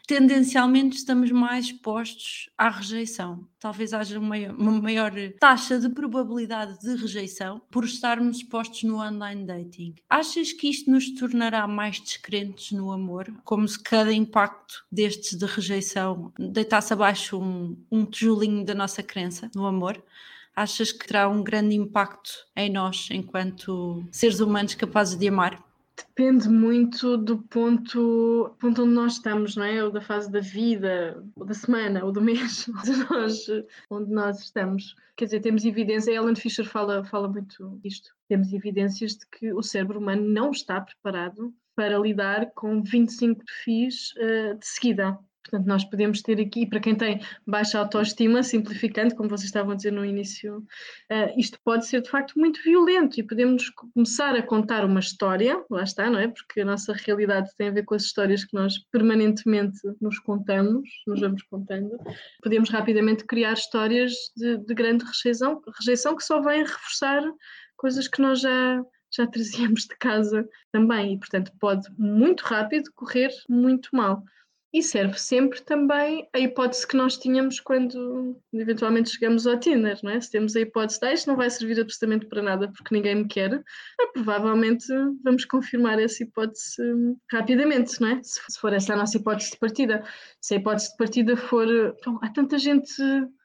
Tendencialmente estamos mais expostos à rejeição. Talvez haja uma, uma maior taxa de probabilidade de rejeição por estarmos expostos no online dating. Achas que isto nos tornará mais descrentes no amor? Como se cada impacto destes de rejeição deitasse abaixo um, um tijolinho da nossa crença no amor? Achas que terá um grande impacto em nós enquanto seres humanos capazes de amar? Depende muito do ponto, ponto onde nós estamos, não é? Ou da fase da vida, ou da semana, ou do mês, onde nós, onde nós estamos. Quer dizer, temos evidência, a Ellen Fisher fala, fala muito isto, temos evidências de que o cérebro humano não está preparado para lidar com vinte e cinco perfis uh, de seguida. Portanto, nós podemos ter aqui, para quem tem baixa autoestima, simplificando, como vocês estavam a dizer no início, uh, isto pode ser de facto muito violento e podemos começar a contar uma história, lá está, não é? Porque a nossa realidade tem a ver com as histórias que nós permanentemente nos contamos, nos vamos contando. Podemos rapidamente criar histórias de, de grande rejeição, rejeição que só vem reforçar coisas que nós já... já trazíamos de casa também e, portanto, pode muito rápido correr muito mal. E serve sempre também a hipótese que nós tínhamos quando eventualmente chegamos ao Tinder, não é? Se temos a hipótese de ah, isto não vai servir absolutamente para nada porque ninguém me quer, é, provavelmente vamos confirmar essa hipótese hum, rapidamente, não é? Se for essa a nossa hipótese de partida. Se a hipótese de partida for, bom, há tanta gente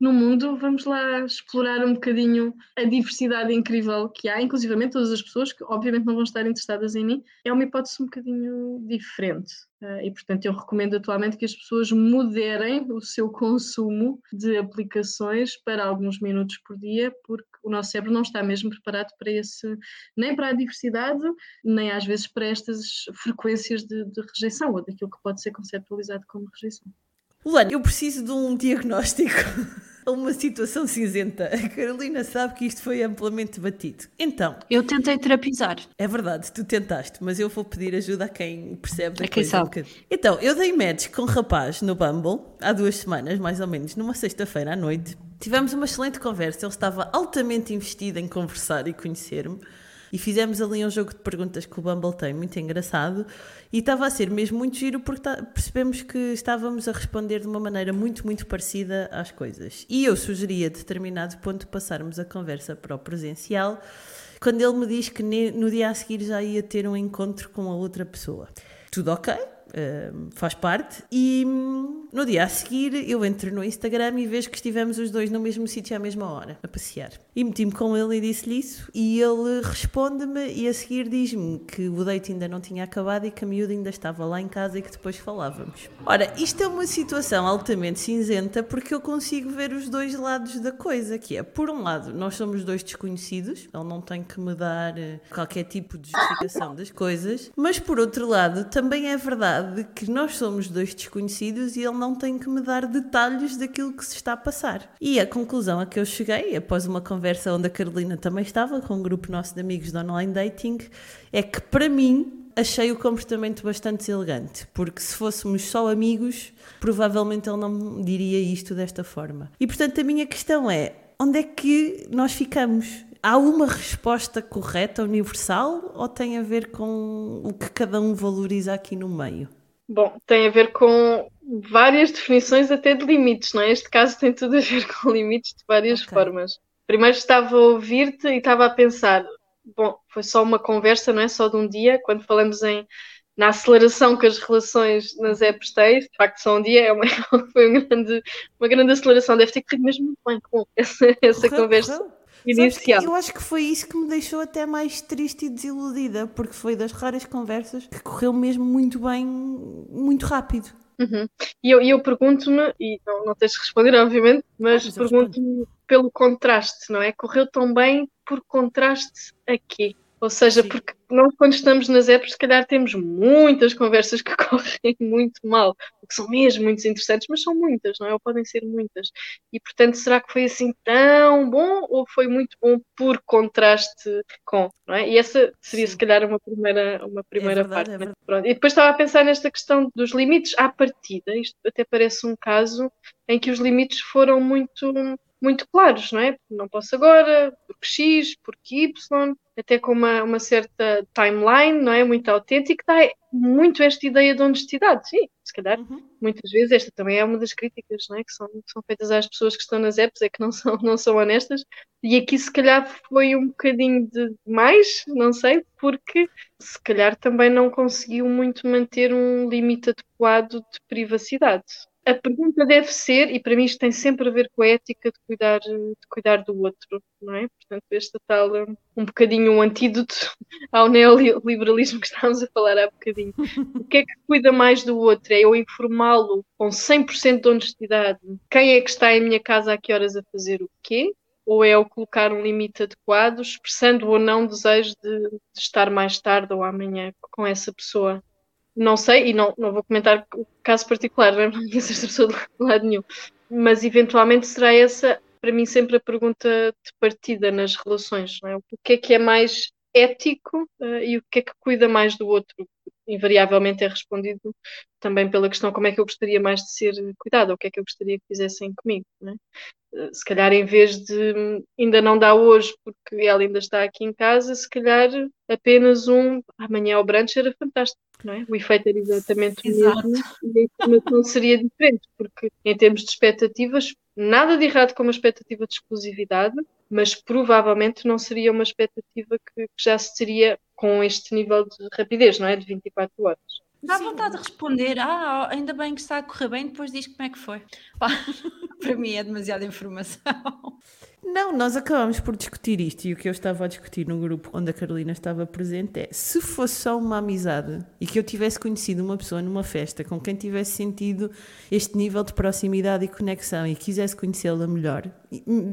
no mundo, vamos lá explorar um bocadinho a diversidade incrível que há, inclusivamente todas as pessoas que obviamente não vão estar interessadas em mim, é uma hipótese um bocadinho diferente. Uh, e, portanto, eu recomendo atualmente que as pessoas moderem o seu consumo de aplicações para alguns minutos por dia, porque o nosso cérebro não está mesmo preparado para esse, nem para a diversidade, nem às vezes para estas frequências de, de rejeição ou daquilo que pode ser conceptualizado como rejeição. Luana, eu preciso de um diagnóstico a uma situação cinzenta. A Carolina sabe que isto foi amplamente debatido. Então... eu tentei terapizar. É verdade, tu tentaste, mas eu vou pedir ajuda a quem percebe da a quem coisa. Sabe. Um então, eu dei match com um rapaz no Bumble há duas semanas, mais ou menos, numa sexta-feira à noite. Tivemos uma excelente conversa, ele estava altamente investido em conversar e conhecer-me. E fizemos ali um jogo de perguntas que o Bumble tem, muito engraçado, e estava a ser mesmo muito giro porque ta- percebemos que estávamos a responder de uma maneira muito, muito parecida às coisas. E eu sugeri a determinado ponto passarmos a conversa para o presencial, quando ele me diz que ne- no dia a seguir já ia ter um encontro com a outra pessoa. Tudo ok, uh, faz parte, e hum, no dia a seguir eu entro no Instagram e vejo que estivemos os dois no mesmo sítio à mesma hora, a passear. E meti-me com ele e disse-lhe isso, e ele responde-me e a seguir diz-me que o date ainda não tinha acabado e que a miúda ainda estava lá em casa e que depois falávamos. Ora, isto é uma situação altamente cinzenta porque eu consigo ver os dois lados da coisa, que é, por um lado, nós somos dois desconhecidos, ele não tem que me dar qualquer tipo de justificação das coisas, mas por outro lado, também é verdade que nós somos dois desconhecidos e ele não tem que me dar detalhes daquilo que se está a passar. E a conclusão a que eu cheguei, após uma conversa onde a Carolina também estava, com um grupo nosso de amigos de online dating, é que para mim achei o comportamento bastante elegante, porque se fôssemos só amigos, provavelmente ele não me diria isto desta forma. E portanto a minha questão é, onde é que nós ficamos? Há uma resposta correta, universal, ou tem a ver com o que cada um valoriza aqui no meio? Bom, tem a ver com várias definições até de limites, não é? Este caso tem tudo a ver com limites de várias okay. formas. Primeiro estava a ouvir-te e estava a pensar, bom, foi só uma conversa, não é? Só de um dia, quando falamos em... na aceleração que as relações nas apps têm, de facto só um dia é uma, foi uma grande, uma grande aceleração, deve ter corrido mesmo muito bem com essa, essa uhum, conversa uhum. inicial. Eu acho que foi isso que me deixou até mais triste e desiludida, porque foi das raras conversas que correu mesmo muito bem, muito rápido. Uhum. E eu, eu pergunto-me, e não, não tens de responder obviamente, mas, ah, mas pergunto-me pelo contraste, não é? Correu tão bem por contraste a quê? Ou seja, sim, porque nós quando estamos nas apps, se calhar temos muitas conversas que correm muito mal, que são mesmo muito interessantes, mas são muitas, não é? Ou podem ser muitas. E, portanto, será que foi assim tão bom ou foi muito bom por contraste com, não é? E essa seria, sim, se calhar, uma primeira, uma primeira é verdade, parte. É Pronto. E depois estava a pensar nesta questão dos limites à partida. Isto até parece um caso em que os limites foram muito... muito claros, não é? Não posso agora, porque X, porque Y, até com uma, uma certa timeline, não é? Muito autêntica, dá muito esta ideia de honestidade. Sim, se calhar, uhum. muitas vezes, esta também é uma das críticas, não é? Que são, que são feitas às pessoas que estão nas apps, é que não são, não são honestas. E aqui, se calhar, foi um bocadinho de mais, não sei, porque se calhar também não conseguiu muito manter um limite adequado de privacidade. A pergunta deve ser, e para mim isto tem sempre a ver com a ética de cuidar, de cuidar do outro, não é? Portanto, esta tal, um bocadinho um antídoto ao neoliberalismo que estávamos a falar há bocadinho. O que é que cuida mais do outro? É eu informá-lo com cem por cento de honestidade? Quem é que está em minha casa a que horas a fazer o quê? Ou é o colocar um limite adequado, expressando ou não o desejo de, de estar mais tarde ou amanhã com essa pessoa? Não sei, e não, não vou comentar o caso particular, não conheço esta pessoa de lado nenhum, mas eventualmente será essa, para mim, sempre a pergunta de partida nas relações, não é? O que é que é mais ético uh, e o que é que cuida mais do outro? invariavelmente é respondido também pela questão como é que eu gostaria mais de ser cuidada, ou o que é que eu gostaria que fizessem comigo, não é? Se calhar em vez de ainda não dá hoje porque ela ainda está aqui em casa, se calhar apenas um amanhã ao brunch era fantástico, não é? O efeito era exatamente o mesmo e a informação seria diferente, porque em termos de expectativas, nada de errado com uma expectativa de exclusividade, mas provavelmente não seria uma expectativa que, que já se teria com este nível de rapidez, não é? De vinte e quatro horas. Dá vontade de responder, ah, ainda bem que está a correr bem, depois diz como é que foi. Pá, para mim é demasiada informação. Não, nós acabamos por discutir isto, e o que eu estava a discutir no grupo onde a Carolina estava presente é, se fosse só uma amizade e que eu tivesse conhecido uma pessoa numa festa com quem tivesse sentido este nível de proximidade e conexão e quisesse conhecê-la melhor,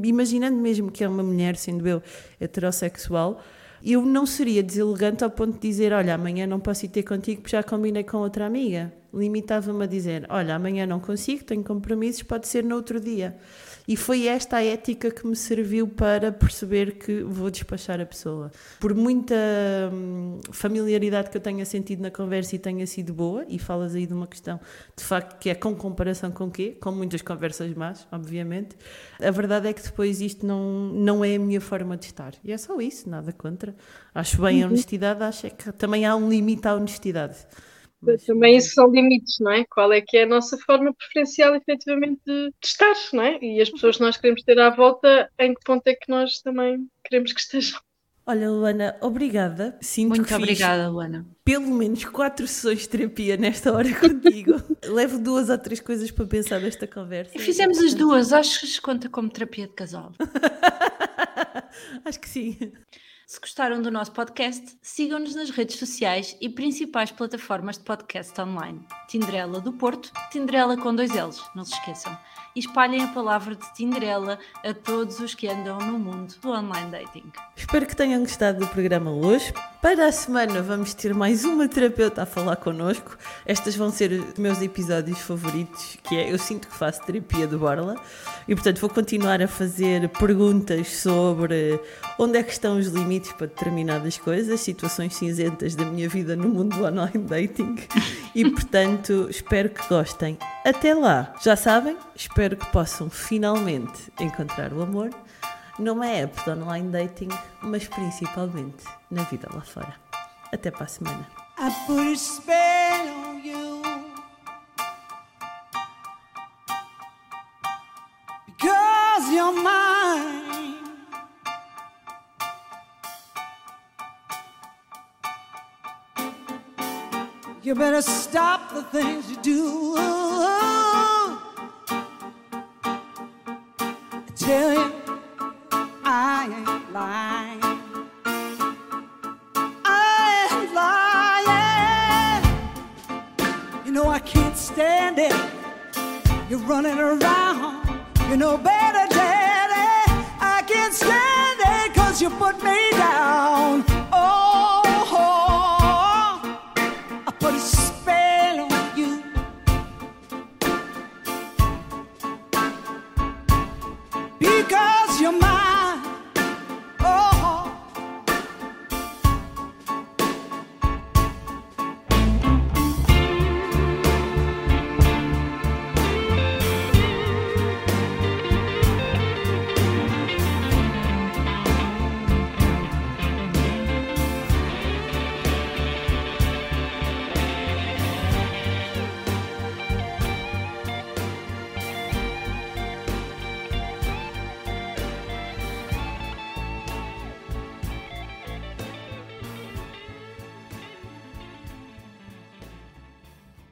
imaginando mesmo que é uma mulher, sendo eu heterossexual, eu não seria deselegante ao ponto de dizer, olha, amanhã não posso ir ter contigo porque já combinei com outra amiga. Limitava-me a dizer, olha, amanhã não consigo, tenho compromissos, pode ser no outro dia. E foi esta a ética que me serviu para perceber que vou despachar a pessoa. Por muita familiaridade que eu tenha sentido na conversa e tenha sido boa, e falas aí de uma questão, de facto, que é com comparação com quê? Com muitas conversas más, obviamente. A verdade é que depois isto não, não é a minha forma de estar. E é só isso, nada contra. Acho bem a honestidade, acho é que também há um limite à honestidade. Também isso são limites, não é? Qual é que é a nossa forma preferencial, efetivamente, de estar, não é? E as pessoas que nós queremos ter à volta, em que ponto é que nós também queremos que estejam? Olha, Luana, obrigada. Sinto muito que obrigada, Luana. Pelo menos quatro sessões de terapia nesta hora contigo. Levo duas ou três coisas para pensar desta conversa. E fizemos as duas, acho que se conta como terapia de casal. Acho que sim. Se gostaram do nosso podcast, sigam-nos nas redes sociais e principais plataformas de podcast online. Tinderela do Porto, Tinderela com dois L's, não se esqueçam. E espalhem a palavra de Tinderela a todos os que andam no mundo do online dating. Espero que tenham gostado do programa hoje. Para a semana vamos ter mais uma terapeuta a falar connosco. Estas vão ser os meus episódios favoritos, que é Eu Sinto Que Faço Terapia de Borla. E, portanto, vou continuar a fazer perguntas sobre onde é que estão os limites para determinadas coisas, situações cinzentas da minha vida no mundo do online dating e, portanto, espero que gostem. Até lá! Já sabem, espero que possam finalmente encontrar o amor numa app de online dating, mas principalmente na vida lá fora. Até para a semana. I put a spell on you, because you're mine. You better stop the things you do. I tell you, I ain't lying. I ain't lying. You know I can't stand it. You're running around. You know better, Daddy. I can't stand it, 'cause you put me down.